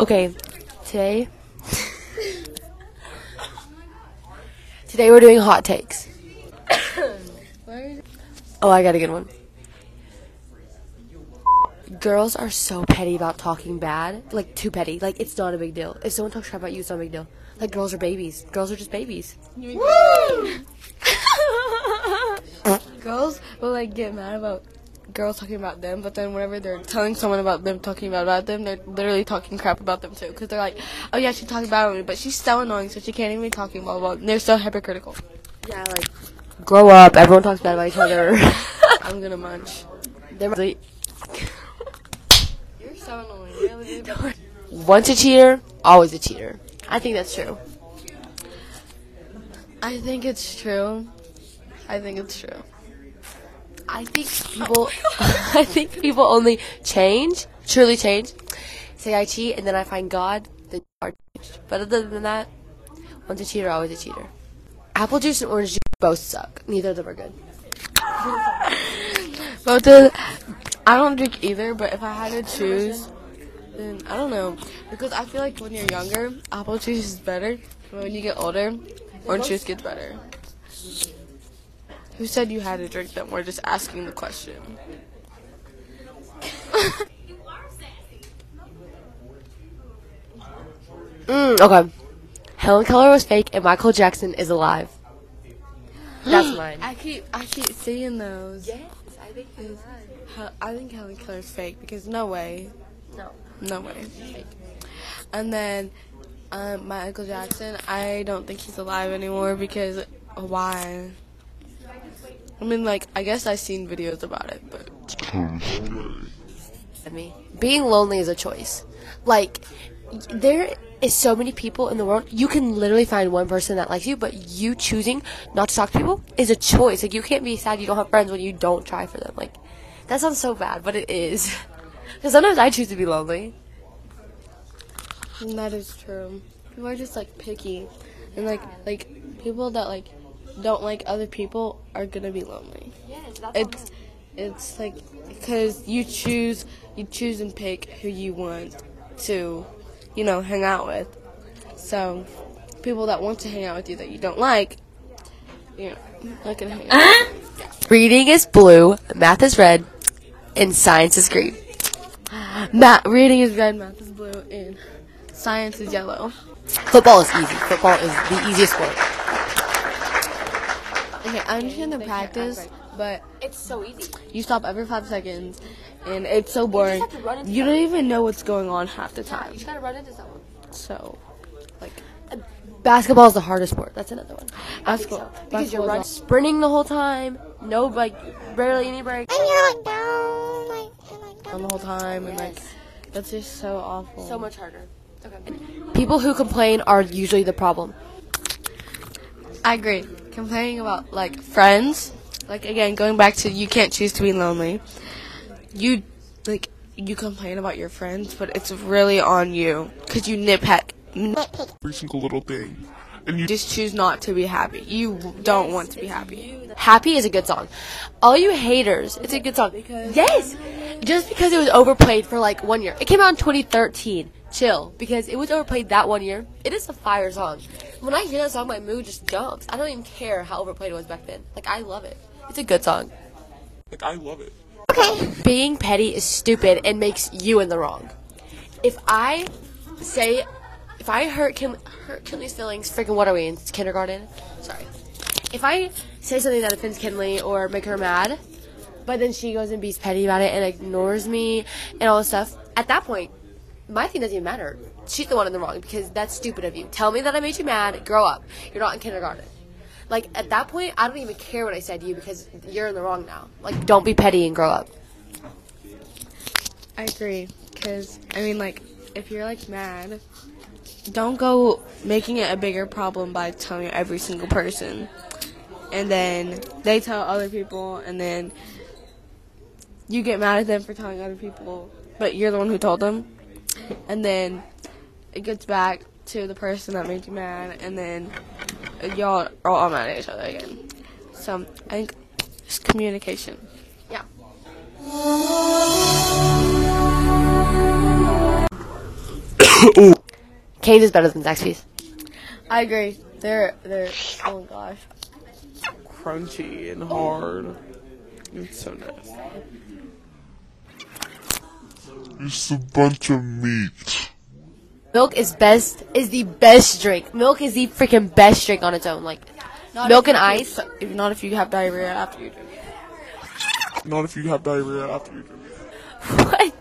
Okay, today we're doing hot takes. Oh, I got a good one. Girls are so petty about talking bad. Like, too petty. Like, it's not a big deal. If someone talks crap about you, it's not a big deal. Like, girls are babies. Girls are just babies. Woo! Girls will, like, get mad about girls talking about them, but then whenever they're telling someone about them talking about them, they're literally talking crap about them too, because they're like, oh yeah, she talked about me, but she's so annoying, so she can't even talk about them. They're so hypocritical. Yeah, like, grow up. Everyone talks bad about each other. I'm gonna munch. You're so annoying. Once a cheater, always a cheater. I think that's true. I think it's true. I think it's true. I think people only truly change. Say I cheat and then I find God, then you are changed. But other than that, once a cheater, always a cheater. Apple juice and orange juice both suck. Neither of them are good. I don't drink either, but if I had to choose, then I don't know. Because I feel like when you're younger, apple juice is better. But when you get older, orange juice gets better. Who said you had to drink them? We're just asking the question. Okay. Helen Keller was fake and Michael Jackson is alive. That's mine. I keep seeing those. Yes, I think he's alive. I think Helen Keller is fake because no way. No way. And then Michael Jackson, I don't think he's alive anymore because why? I mean, like, I guess I've seen videos about it, but... Being lonely is a choice. Like, there is so many people in the world. You can literally find one person that likes you, but you choosing not to talk to people is a choice. Like, you can't be sad you don't have friends when you don't try for them. Like, that sounds so bad, but it is. Because sometimes I choose to be lonely. And that is true. People are just, like, picky. And, like people that, like... don't like other people are gonna be lonely. Yes, that's it's like because you choose and pick who you want to, you know, hang out with. So people that want to hang out with you that you don't like, you know, not gonna hang out. Reading is blue, math is red, and science is green. Reading is red, math is blue, and science is yellow. Football is easy. Football is the easiest sport. Okay, I understand the practice, but it's so easy. You stop every 5 seconds, and it's so boring. You don't even know what's going on half the time. You just gotta run into someone. So, like, basketball is the hardest sport. That's another one. Basketball, because you're running, sprinting the whole time. No, like, barely any break. And you're like down, like down the whole time, and like, that's just so awful. So much harder. Okay. People who complain are usually the problem. I agree. Complaining about, like, friends, like, again, going back to you can't choose to be lonely. You complain about your friends, but it's really on you, because you nitpick every single little thing, and you just choose not to be happy. You don't want to be happy. Happy is a good song. All you haters, it's a good song. Yes! Just because it was overplayed for, like, 1 year. It came out in 2013. Chill, because it was overplayed that 1 year. It is a fire song. When I hear that song, my mood just jumps. I don't even care how overplayed it was back then. Like, I love it. It's a good song. Like, I love it. Okay. Being petty is stupid and makes you in the wrong. If I hurt Kinley's feelings, freaking what are we in kindergarten? Sorry. If I say something that offends Kinley or make her mad, but then she goes and be petty about it and ignores me and all this stuff, at that point, my thing doesn't even matter. She's the one in the wrong because that's stupid of you. Tell me that I made you mad. Grow up. You're not in kindergarten. Like, at that point, I don't even care what I said to you because you're in the wrong now. Like, don't be petty and grow up. I agree because, I mean, like, if you're, like, mad, don't go making it a bigger problem by telling every single person. And then they tell other people, and then you get mad at them for telling other people, but you're the one who told them. And then it gets back to the person that made you mad, and then y'all are all mad at each other again. So I think it's communication. Yeah. Ooh. Kate is better than Zaxby's. I agree. They're oh my gosh. Crunchy and hard. It's so nasty. It's a bunch of meat. Milk is the best drink. Milk is the freaking best drink on its own. Like not milk and ice. Not if you have diarrhea after you drink. Not if you have diarrhea after you drink. What?